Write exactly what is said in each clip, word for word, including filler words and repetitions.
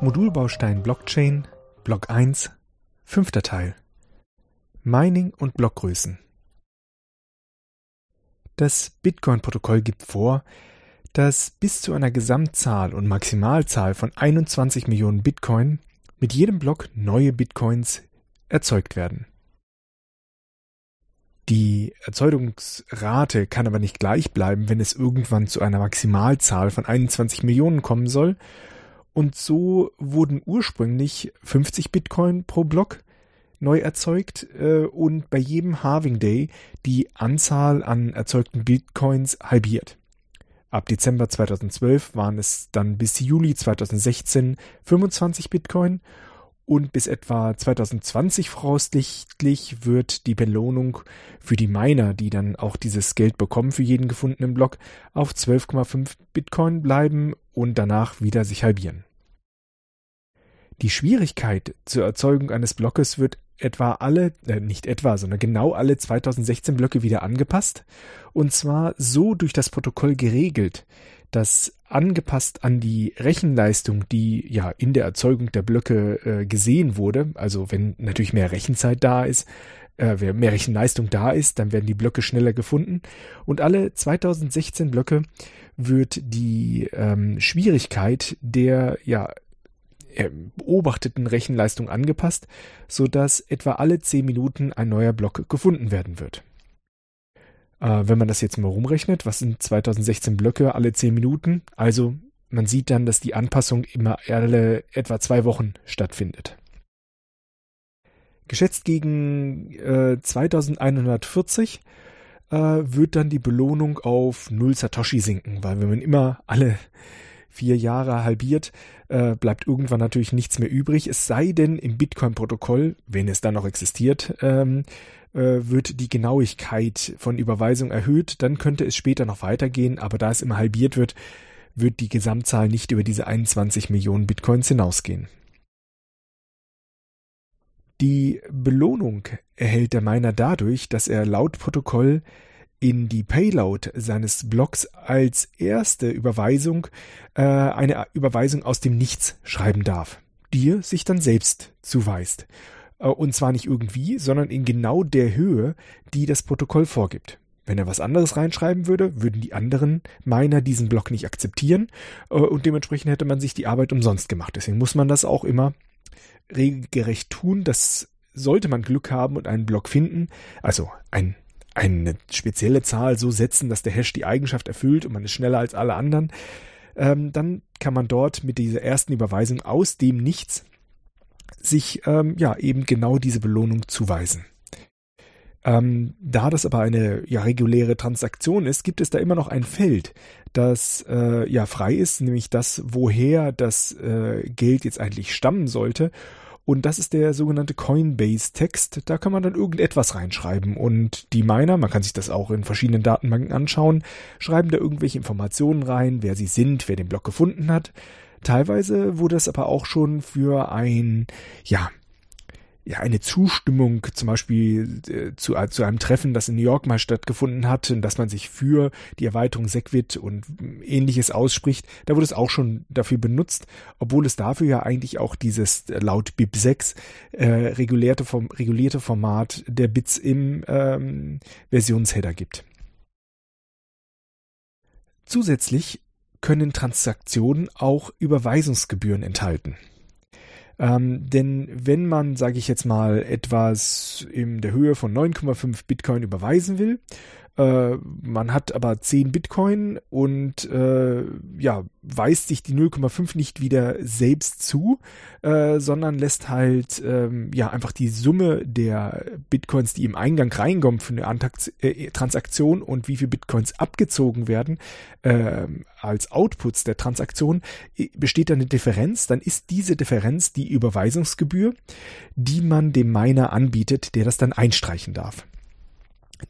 Modulbaustein Blockchain, Block eins, fünfter Teil. Mining und Blockgrößen. Das Bitcoin-Protokoll gibt vor, dass bis zu einer Gesamtzahl und Maximalzahl von einundzwanzig Millionen Bitcoin mit jedem Block neue Bitcoins erzeugt werden. Die Erzeugungsrate kann aber nicht gleich bleiben, wenn es irgendwann zu einer Maximalzahl von einundzwanzig Millionen kommen soll. Und so wurden ursprünglich fünfzig Bitcoin pro Block neu erzeugt äh, und bei jedem Halving Day die Anzahl an erzeugten Bitcoins halbiert. Ab Dezember zweitausendzwölf waren es dann bis Juli zweitausendsechzehn fünfundzwanzig Bitcoin und bis etwa zweitausendzwanzig voraussichtlich wird die Belohnung für die Miner, die dann auch dieses Geld bekommen für jeden gefundenen Block, auf zwölf Komma fünf Bitcoin bleiben und danach wieder sich halbieren. Die Schwierigkeit zur Erzeugung eines Blockes wird etwa alle, äh, nicht etwa, sondern genau alle zweitausendsechzehn Blöcke wieder angepasst, und zwar so durch das Protokoll geregelt, dass angepasst an die Rechenleistung, die ja in der Erzeugung der Blöcke äh, gesehen wurde, also wenn natürlich mehr Rechenzeit da ist, äh, wenn mehr Rechenleistung da ist, dann werden die Blöcke schneller gefunden, und alle zweitausendsechzehn Blöcke wird die ähm, Schwierigkeit der, ja, beobachteten Rechenleistung angepasst, sodass etwa alle zehn Minuten ein neuer Block gefunden werden wird. Äh, wenn man das jetzt mal rumrechnet, was sind zweitausendsechzehn Blöcke alle zehn Minuten? Also man sieht dann, dass die Anpassung immer alle etwa zwei Wochen stattfindet. Geschätzt gegen äh, zweitausendeinhundertvierzig äh, wird dann die Belohnung auf null Satoshi sinken, weil wenn man immer alle vier Jahre halbiert, äh, bleibt irgendwann natürlich nichts mehr übrig. Es sei denn, im Bitcoin-Protokoll, wenn es da noch existiert, ähm, äh, wird die Genauigkeit von Überweisung erhöht. Dann könnte es später noch weitergehen, aber da es immer halbiert wird, wird die Gesamtzahl nicht über diese einundzwanzig Millionen Bitcoins hinausgehen. Die Belohnung erhält der Miner dadurch, dass er laut Protokoll in die Payload seines Blocks als erste Überweisung äh, eine Überweisung aus dem Nichts schreiben darf, die er sich dann selbst zuweist. Äh, und zwar nicht irgendwie, sondern in genau der Höhe, die das Protokoll vorgibt. Wenn er was anderes reinschreiben würde, würden die anderen Miner diesen Block nicht akzeptieren äh, und dementsprechend hätte man sich die Arbeit umsonst gemacht. Deswegen muss man das auch immer regelgerecht tun. Das sollte man Glück haben und einen Block finden, also ein eine spezielle Zahl so setzen, dass der Hash die Eigenschaft erfüllt und man ist schneller als alle anderen, ähm, dann kann man dort mit dieser ersten Überweisung aus dem Nichts sich ähm, ja eben genau diese Belohnung zuweisen. Ähm, da das aber eine ja, reguläre Transaktion ist, gibt es da immer noch ein Feld, das äh, ja frei ist, nämlich das, woher das äh, Geld jetzt eigentlich stammen sollte. Und das ist der sogenannte Coinbase-Text. Da kann man dann irgendetwas reinschreiben. Und die Miner, man kann sich das auch in verschiedenen Datenbanken anschauen, schreiben da irgendwelche Informationen rein, wer sie sind, wer den Block gefunden hat. Teilweise wurde das aber auch schon für ein, ja, ja, eine Zustimmung zum Beispiel äh, zu, äh, zu einem Treffen, das in New York mal stattgefunden hat, dass man sich für die Erweiterung Segwit und Ähnliches ausspricht, da wurde es auch schon dafür benutzt, obwohl es dafür ja eigentlich auch dieses äh, laut B I P sechs äh, regulierte, vom, regulierte Format der Bits im ähm, Versionsheader gibt. Zusätzlich können Transaktionen auch Überweisungsgebühren enthalten. Ähm, denn wenn man, sage ich jetzt mal, etwas in der Höhe von neun Komma fünf Bitcoin überweisen will, äh, man hat aber zehn Bitcoin und äh, ja, weist sich die null Komma fünf nicht wieder selbst zu, äh, sondern lässt halt ähm, ja einfach die Summe der Bitcoins, die im Eingang reinkommen für eine Antrakt- äh, Transaktion und wie viel Bitcoins abgezogen werden, äh, als Outputs der Transaktion, besteht dann eine Differenz, dann ist diese Differenz die Überweisungsgebühr, die man dem Miner anbietet, der das dann einstreichen darf.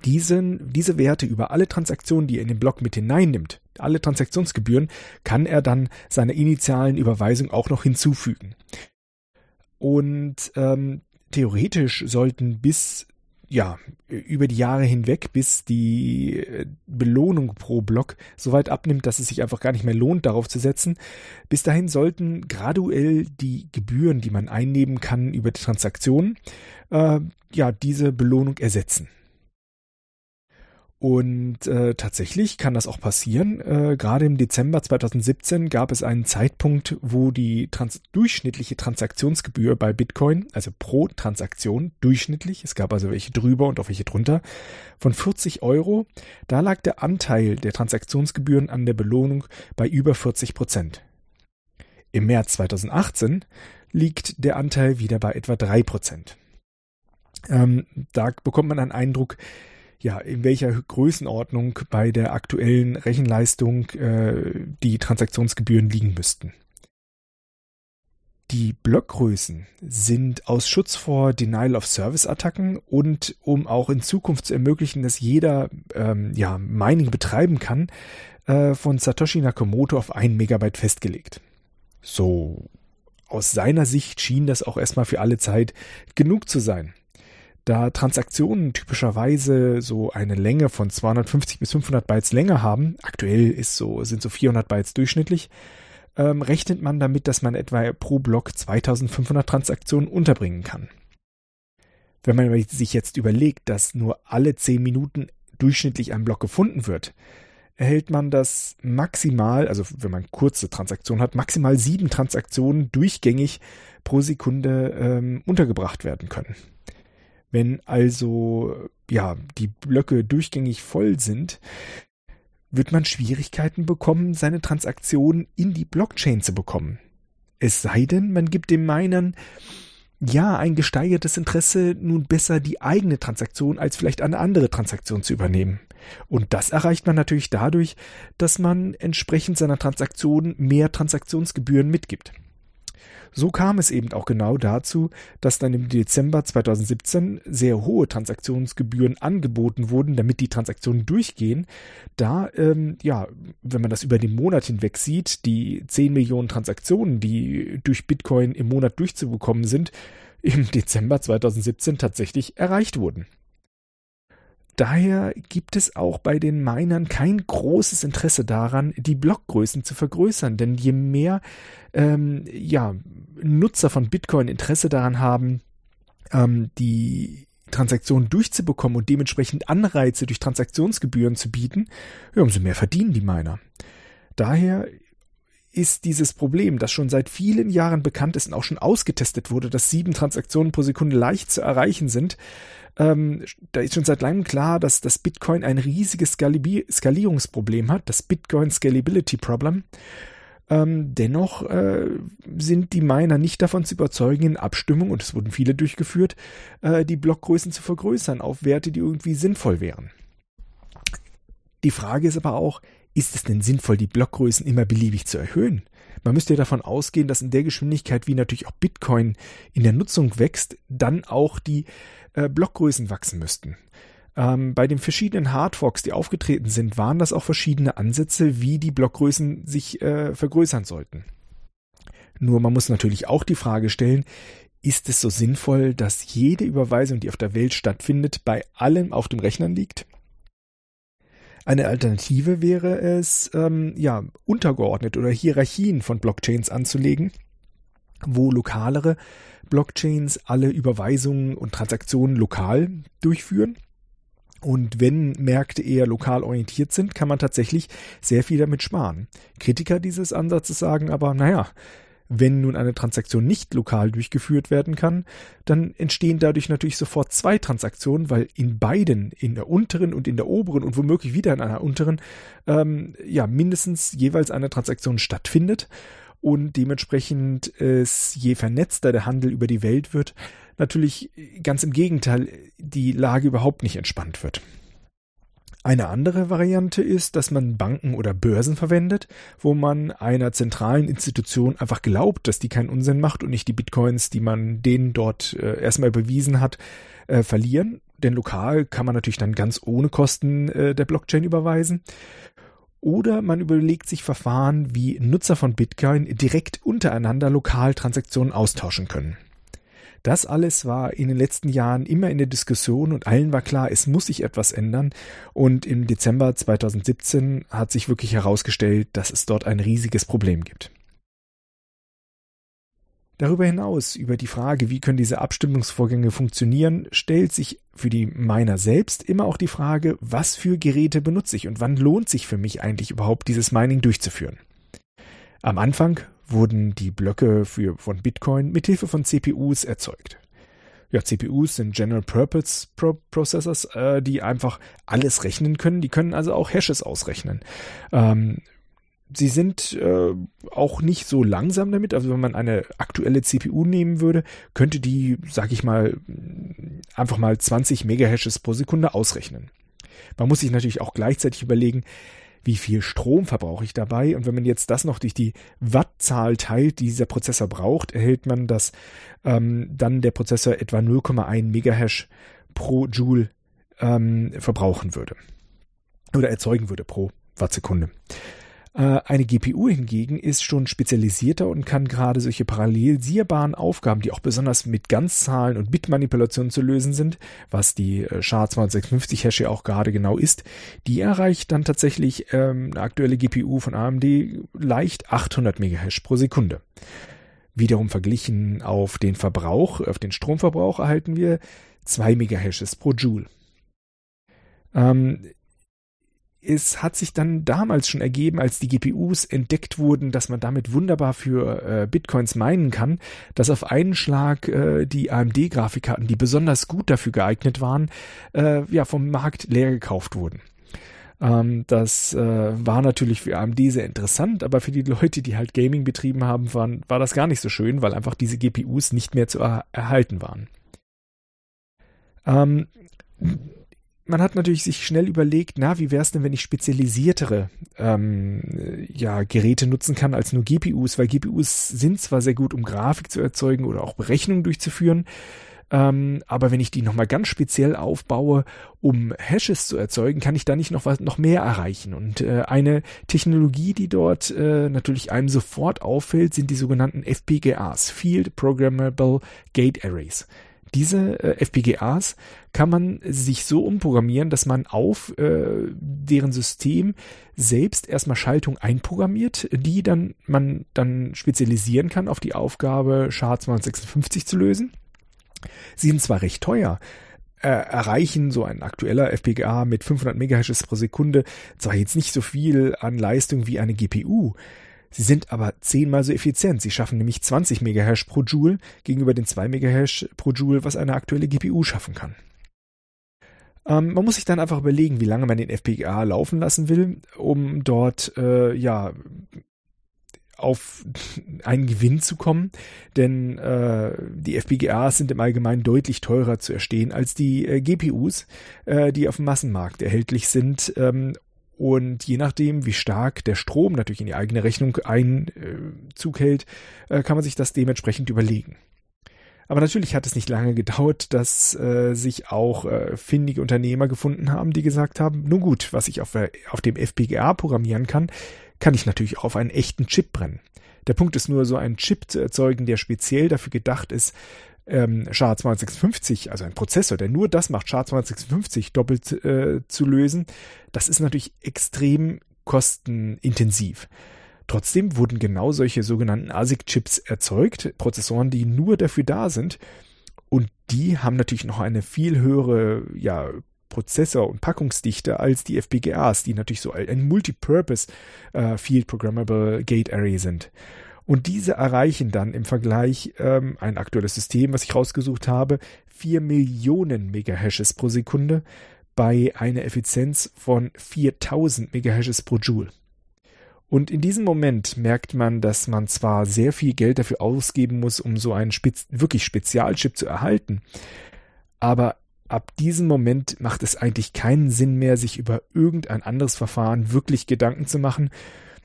Diesen, diese Werte über alle Transaktionen, die er in den Block mit hineinnimmt, alle Transaktionsgebühren, kann er dann seiner initialen Überweisung auch noch hinzufügen. Und ähm, theoretisch sollten bis ja, über die Jahre hinweg, bis die Belohnung pro Block so weit abnimmt, dass es sich einfach gar nicht mehr lohnt, darauf zu setzen. Bis dahin sollten graduell die Gebühren, die man einnehmen kann über die Transaktionen, äh, ja, diese Belohnung ersetzen. Und äh, tatsächlich kann das auch passieren. Äh, gerade im Dezember zweitausendsiebzehn gab es einen Zeitpunkt, wo die trans- durchschnittliche Transaktionsgebühr bei Bitcoin, also pro Transaktion durchschnittlich, es gab also welche drüber und auch welche drunter, von vierzig Euro, da lag der Anteil der Transaktionsgebühren an der Belohnung bei über vierzig Prozent. Im März zweitausendachtzehn liegt der Anteil wieder bei etwa drei Prozent. Ähm, da bekommt man einen Eindruck, ja, in welcher Größenordnung bei der aktuellen Rechenleistung äh, die Transaktionsgebühren liegen müssten. Die Blockgrößen sind aus Schutz vor Denial of Service Attacken und um auch in Zukunft zu ermöglichen, dass jeder ähm, ja, Mining betreiben kann, äh, von Satoshi Nakamoto auf ein Megabyte festgelegt. So, aus seiner Sicht schien das auch erstmal für alle Zeit genug zu sein. Da Transaktionen typischerweise so eine Länge von zweihundertfünfzig bis fünfhundert Bytes Länge haben, aktuell ist so, sind so vierhundert Bytes durchschnittlich, ähm, rechnet man damit, dass man etwa pro Block zweitausendfünfhundert Transaktionen unterbringen kann. Wenn man sich jetzt überlegt, dass nur alle zehn Minuten durchschnittlich ein Block gefunden wird, erhält man das maximal, also wenn man kurze Transaktionen hat, maximal sieben Transaktionen durchgängig pro Sekunde ähm, untergebracht werden können. Wenn also ja die Blöcke durchgängig voll sind, wird man Schwierigkeiten bekommen, seine Transaktionen in die Blockchain zu bekommen. Es sei denn, man gibt den Minern ja ein gesteigertes Interesse, nun besser die eigene Transaktion als vielleicht eine andere Transaktion zu übernehmen. Und das erreicht man natürlich dadurch, dass man entsprechend seiner Transaktion mehr Transaktionsgebühren mitgibt. So kam es eben auch genau dazu, dass dann im Dezember zweitausendsiebzehn sehr hohe Transaktionsgebühren angeboten wurden, damit die Transaktionen durchgehen, da, ähm, ja, wenn man das über den Monat hinweg sieht, die zehn Millionen Transaktionen, die durch Bitcoin im Monat durchzubekommen sind, im Dezember zweitausendsiebzehn tatsächlich erreicht wurden. Daher gibt es auch bei den Minern kein großes Interesse daran, die Blockgrößen zu vergrößern, denn je mehr ähm, ja, Nutzer von Bitcoin Interesse daran haben, ähm, die Transaktionen durchzubekommen und dementsprechend Anreize durch Transaktionsgebühren zu bieten, ja, umso mehr verdienen die Miner. Daher ist dieses Problem, das schon seit vielen Jahren bekannt ist und auch schon ausgetestet wurde, dass sieben Transaktionen pro Sekunde leicht zu erreichen sind, ähm, da ist schon seit langem klar, dass das Bitcoin ein riesiges Skalibi- Skalierungsproblem hat, das Bitcoin Scalability Problem. Ähm, dennoch äh, sind die Miner nicht davon zu überzeugen, in Abstimmung, und es wurden viele durchgeführt, äh, die Blockgrößen zu vergrößern auf Werte, die irgendwie sinnvoll wären. Die Frage ist aber auch, ist es denn sinnvoll, die Blockgrößen immer beliebig zu erhöhen? Man müsste ja davon ausgehen, dass in der Geschwindigkeit, wie natürlich auch Bitcoin in der Nutzung wächst, dann auch die äh, Blockgrößen wachsen müssten. Ähm, bei den verschiedenen Hardforks, die aufgetreten sind, waren das auch verschiedene Ansätze, wie die Blockgrößen sich äh, vergrößern sollten. Nur man muss natürlich auch die Frage stellen, ist es so sinnvoll, dass jede Überweisung, die auf der Welt stattfindet, bei allem auf den Rechnern liegt? Eine Alternative wäre es, ähm, ja, untergeordnet oder Hierarchien von Blockchains anzulegen, wo lokalere Blockchains alle Überweisungen und Transaktionen lokal durchführen. Und wenn Märkte eher lokal orientiert sind, kann man tatsächlich sehr viel damit sparen. Kritiker dieses Ansatzes sagen aber, naja, wenn nun eine Transaktion nicht lokal durchgeführt werden kann, dann entstehen dadurch natürlich sofort zwei Transaktionen, weil in beiden, in der unteren und in der oberen und womöglich wieder in einer unteren, ähm, ja, mindestens jeweils eine Transaktion stattfindet und dementsprechend es, je vernetzter der Handel über die Welt wird, natürlich ganz im Gegenteil die Lage überhaupt nicht entspannt wird. Eine andere Variante ist, dass man Banken oder Börsen verwendet, wo man einer zentralen Institution einfach glaubt, dass die keinen Unsinn macht und nicht die Bitcoins, die man denen dort äh, erstmal überwiesen hat, äh, verlieren. Denn lokal kann man natürlich dann ganz ohne Kosten äh, der Blockchain überweisen. Oder man überlegt sich Verfahren, wie Nutzer von Bitcoin direkt untereinander lokal Transaktionen austauschen können. Das alles war in den letzten Jahren immer in der Diskussion und allen war klar, es muss sich etwas ändern. Und im Dezember zweitausendsiebzehn hat sich wirklich herausgestellt, dass es dort ein riesiges Problem gibt. Darüber hinaus, über die Frage, wie können diese Abstimmungsvorgänge funktionieren, stellt sich für die Miner selbst immer auch die Frage, was für Geräte benutze ich und wann lohnt sich für mich eigentlich überhaupt, dieses Mining durchzuführen. Am Anfang wurden die Blöcke für, von Bitcoin mithilfe von C P Us erzeugt. Ja, C P Us sind General Purpose Processors, äh, die einfach alles rechnen können. Die können also auch Hashes ausrechnen. Ähm, sie sind äh, auch nicht so langsam damit. Also wenn man eine aktuelle C P U nehmen würde, könnte die, sag ich mal, einfach mal zwanzig Megahashes pro Sekunde ausrechnen. Man muss sich natürlich auch gleichzeitig überlegen, wie viel Strom verbrauche ich dabei? Und wenn man jetzt das noch durch die Wattzahl teilt, die dieser Prozessor braucht, erhält man, dass ähm, dann der Prozessor etwa null Komma eins Megahash pro Joule ähm, verbrauchen würde oder erzeugen würde pro Wattsekunde. Äh, eine G P U hingegen ist schon spezialisierter und kann gerade solche parallelisierbaren Aufgaben, die auch besonders mit Ganzzahlen und Bitmanipulationen zu lösen sind, was die äh, S H A zweihundertsechsundfünfzig Hash auch gerade genau ist, die erreicht dann tatsächlich ähm, eine aktuelle G P U von A M D leicht achthundert Megahash pro Sekunde. Wiederum verglichen auf den Verbrauch, auf den Stromverbrauch erhalten wir zwei Megahashes pro Joule. Ähm, Es hat sich dann damals schon ergeben, als die G P Us entdeckt wurden, dass man damit wunderbar für äh, Bitcoins minen kann, dass auf einen Schlag äh, die A M D-Grafikkarten, die besonders gut dafür geeignet waren, äh, ja vom Markt leer gekauft wurden. Ähm, das äh, war natürlich für A M D sehr interessant, aber für die Leute, die halt Gaming betrieben haben, waren, war das gar nicht so schön, weil einfach diese G P Us nicht mehr zu er- erhalten waren. Ähm... Man hat natürlich sich schnell überlegt, na, wie wäre es denn, wenn ich spezialisiertere ähm, ja, Geräte nutzen kann als nur G P Us, weil G P Us sind zwar sehr gut, um Grafik zu erzeugen oder auch Berechnungen durchzuführen, ähm, aber wenn ich die nochmal ganz speziell aufbaue, um Hashes zu erzeugen, kann ich da nicht noch was noch mehr erreichen. Und äh, eine Technologie, die dort äh, natürlich einem sofort auffällt, sind die sogenannten F P G As, Field Programmable Gate Arrays. Diese äh, F P G As kann man sich so umprogrammieren, dass man auf äh, deren System selbst erstmal Schaltung einprogrammiert, die dann man dann spezialisieren kann auf die Aufgabe S H A zweihundertsechsundfünfzig zu lösen. Sie sind zwar recht teuer, äh, erreichen so ein aktueller F P G A mit fünfhundert Megahashes pro Sekunde zwar jetzt nicht so viel an Leistung wie eine G P U. Sie sind aber zehnmal so effizient. Sie schaffen nämlich zwanzig Megahash pro Joule gegenüber den zwei Megahash pro Joule, was eine aktuelle G P U schaffen kann. Ähm, man muss sich dann einfach überlegen, wie lange man den F P G A laufen lassen will, um dort äh, ja auf einen Gewinn zu kommen. Denn äh, die F P G As sind im Allgemeinen deutlich teurer zu erstehen als die äh, G P Us, äh, die auf dem Massenmarkt erhältlich sind. Ähm, Und je nachdem, wie stark der Strom natürlich in die eigene Rechnung Einzug hält, kann man sich das dementsprechend überlegen. Aber natürlich hat es nicht lange gedauert, dass äh, sich auch äh, findige Unternehmer gefunden haben, die gesagt haben, nun gut, was ich auf, auf dem F P G A programmieren kann, kann ich natürlich auch auf einen echten Chip brennen. Der Punkt ist nur, so einen Chip zu erzeugen, der speziell dafür gedacht ist, Ähm, S H A zweihundertsechsundfünfzig, also ein Prozessor, der nur das macht, S H A zweihundertsechsundfünfzig doppelt äh, zu lösen, das ist natürlich extrem kostenintensiv. Trotzdem wurden genau solche sogenannten A S I C-Chips erzeugt, Prozessoren, die nur dafür da sind, und die haben natürlich noch eine viel höhere ja, Prozessor- und Packungsdichte als die F P G As, die natürlich so ein Multipurpose äh, Field Programmable Gate Array sind. Und diese erreichen dann im Vergleich ähm, ein aktuelles System, was ich rausgesucht habe, vier Millionen Megahashes pro Sekunde bei einer Effizienz von viertausend Megahashes pro Joule. Und in diesem Moment merkt man, dass man zwar sehr viel Geld dafür ausgeben muss, um so einen Spez- wirklich Spezialchip zu erhalten, aber ab diesem Moment macht es eigentlich keinen Sinn mehr, sich über irgendein anderes Verfahren wirklich Gedanken zu machen,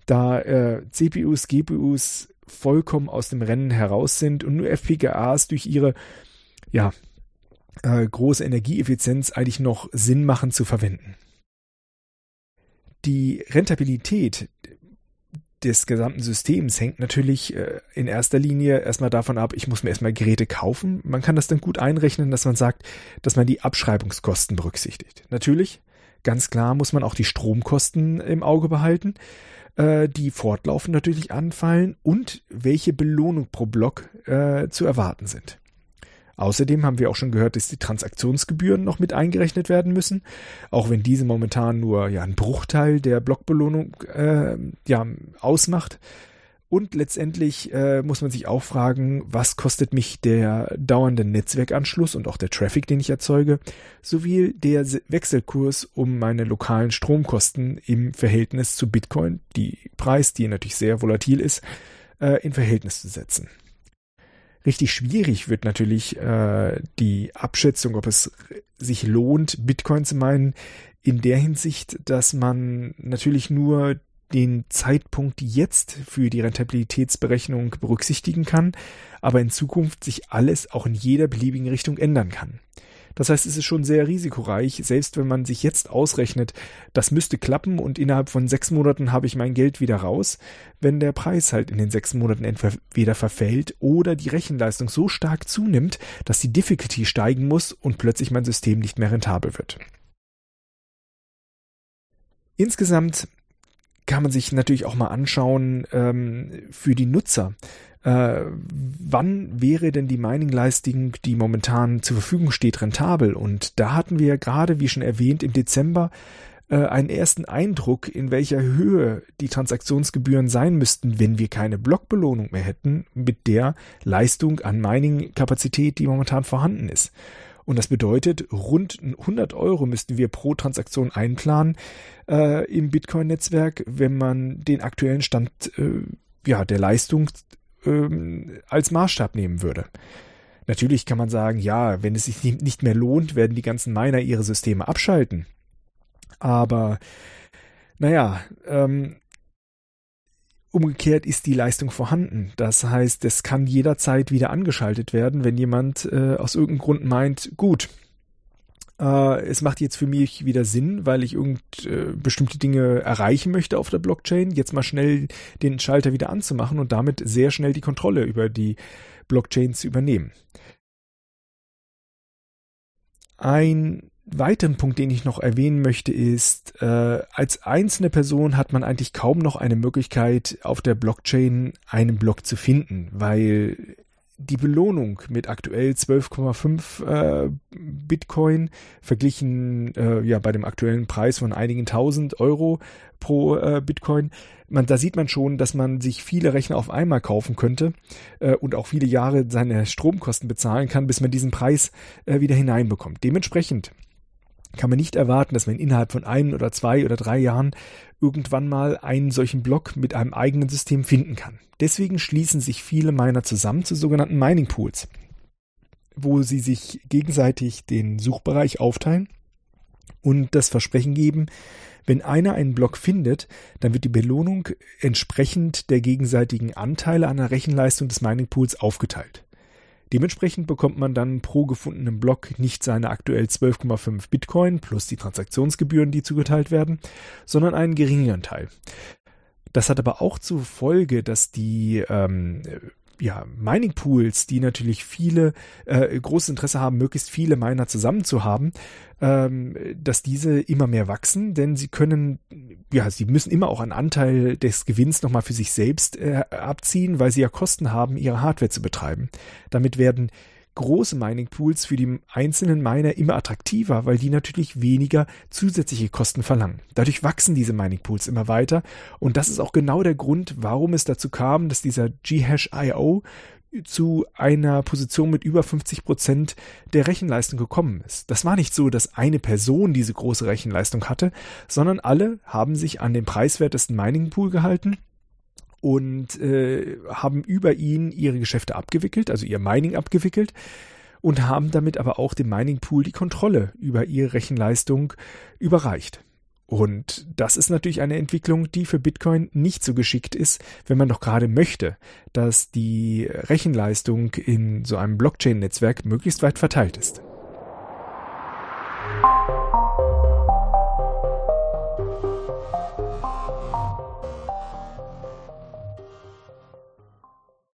da äh, C P Us, G P Us vollkommen aus dem Rennen heraus sind und nur F P G As durch ihre ja, äh, große Energieeffizienz eigentlich noch Sinn machen zu verwenden. Die Rentabilität des gesamten Systems hängt natürlich äh, in erster Linie erstmal davon ab, ich muss mir erstmal Geräte kaufen. Man kann das dann gut einrechnen, dass man sagt, dass man die Abschreibungskosten berücksichtigt. Natürlich, ganz klar muss man auch die Stromkosten im Auge behalten, äh, die fortlaufend natürlich anfallen und welche Belohnung pro Block äh, zu erwarten sind. Außerdem haben wir auch schon gehört, dass die Transaktionsgebühren noch mit eingerechnet werden müssen, auch wenn diese momentan nur ja einen Bruchteil der Blockbelohnung äh, ja, ausmacht. Und letztendlich äh, muss man sich auch fragen, was kostet mich der dauernde Netzwerkanschluss und auch der Traffic, den ich erzeuge, sowie der Wechselkurs um meine lokalen Stromkosten im Verhältnis zu Bitcoin, die Preis, die natürlich sehr volatil ist, äh, in Verhältnis zu setzen. Richtig schwierig wird natürlich äh, die Abschätzung, ob es sich lohnt, Bitcoin zu meinen, in der Hinsicht, dass man natürlich nur den Zeitpunkt jetzt für die Rentabilitätsberechnung berücksichtigen kann, aber in Zukunft sich alles auch in jeder beliebigen Richtung ändern kann. Das heißt, es ist schon sehr risikoreich, selbst wenn man sich jetzt ausrechnet, das müsste klappen und innerhalb von sechs Monaten habe ich mein Geld wieder raus, wenn der Preis halt in den sechs Monaten entweder verfällt oder die Rechenleistung so stark zunimmt, dass die Difficulty steigen muss und plötzlich mein System nicht mehr rentabel wird. Insgesamt kann man sich natürlich auch mal anschauen, ähm, für die Nutzer, Äh, wann wäre denn die Mining-Leistung, die momentan zur Verfügung steht, rentabel? Und da hatten wir ja gerade, wie schon erwähnt, im Dezember äh, einen ersten Eindruck, in welcher Höhe die Transaktionsgebühren sein müssten, wenn wir keine Blockbelohnung mehr hätten mit der Leistung an Mining-Kapazität, die momentan vorhanden ist. Und das bedeutet, rund hundert Euro müssten wir pro Transaktion einplanen äh, im Bitcoin-Netzwerk, wenn man den aktuellen Stand äh, ja, der Leistung als Maßstab nehmen würde. Natürlich kann man sagen, ja, wenn es sich nicht mehr lohnt, werden die ganzen Miner ihre Systeme abschalten. Aber naja, ähm, umgekehrt ist die Leistung vorhanden. Das heißt, es kann jederzeit wieder angeschaltet werden, wenn jemand äh, aus irgendeinem Grund meint, gut, Uh, es macht jetzt für mich wieder Sinn, weil ich irgend äh, bestimmte Dinge erreichen möchte auf der Blockchain, jetzt mal schnell den Schalter wieder anzumachen und damit sehr schnell die Kontrolle über die Blockchain zu übernehmen. Ein weiteren Punkt, den ich noch erwähnen möchte, ist, äh, als einzelne Person hat man eigentlich kaum noch eine Möglichkeit, auf der Blockchain einen Block zu finden, weil die Belohnung mit aktuell zwölf Komma fünf äh, Bitcoin verglichen äh, ja bei dem aktuellen Preis von einigen tausend Euro pro äh, Bitcoin, man, da sieht man schon, dass man sich viele Rechner auf einmal kaufen könnte äh, und auch viele Jahre seine Stromkosten bezahlen kann, bis man diesen Preis äh, wieder hineinbekommt. Dementsprechend kann man nicht erwarten, dass man innerhalb von einem oder zwei oder drei Jahren irgendwann mal einen solchen Block mit einem eigenen System finden kann. Deswegen schließen sich viele Miner zusammen zu sogenannten Mining Pools, wo sie sich gegenseitig den Suchbereich aufteilen und das Versprechen geben, wenn einer einen Block findet, dann wird die Belohnung entsprechend der gegenseitigen Anteile an der Rechenleistung des Mining Pools aufgeteilt. Dementsprechend bekommt man dann pro gefundenen Block nicht seine aktuell zwölf Komma fünf Bitcoin plus die Transaktionsgebühren, die zugeteilt werden, sondern einen geringeren Teil. Das hat aber auch zur Folge, dass die ähm, ja, Mining Pools, die natürlich viele äh, großes Interesse haben, möglichst viele Miner zusammen zu haben, ähm, dass diese immer mehr wachsen, denn sie können, ja, sie müssen immer auch einen Anteil des Gewinns nochmal für sich selbst äh, abziehen, weil sie ja Kosten haben, ihre Hardware zu betreiben. Damit werden große Mining Pools für die einzelnen Miner immer attraktiver, weil die natürlich weniger zusätzliche Kosten verlangen. Dadurch wachsen diese Mining Pools immer weiter und das ist auch genau der Grund, warum es dazu kam, dass dieser GHash punkt I O zu einer Position mit über fünfzig Prozent der Rechenleistung gekommen ist. Das war nicht so, dass eine Person diese große Rechenleistung hatte, sondern alle haben sich an den preiswertesten Mining Pool gehalten und äh, haben über ihn ihre Geschäfte abgewickelt, also ihr Mining abgewickelt und haben damit aber auch dem Mining Pool die Kontrolle über ihre Rechenleistung überreicht. Und das ist natürlich eine Entwicklung, die für Bitcoin nicht so geschickt ist, wenn man doch gerade möchte, dass die Rechenleistung in so einem Blockchain-Netzwerk möglichst weit verteilt ist.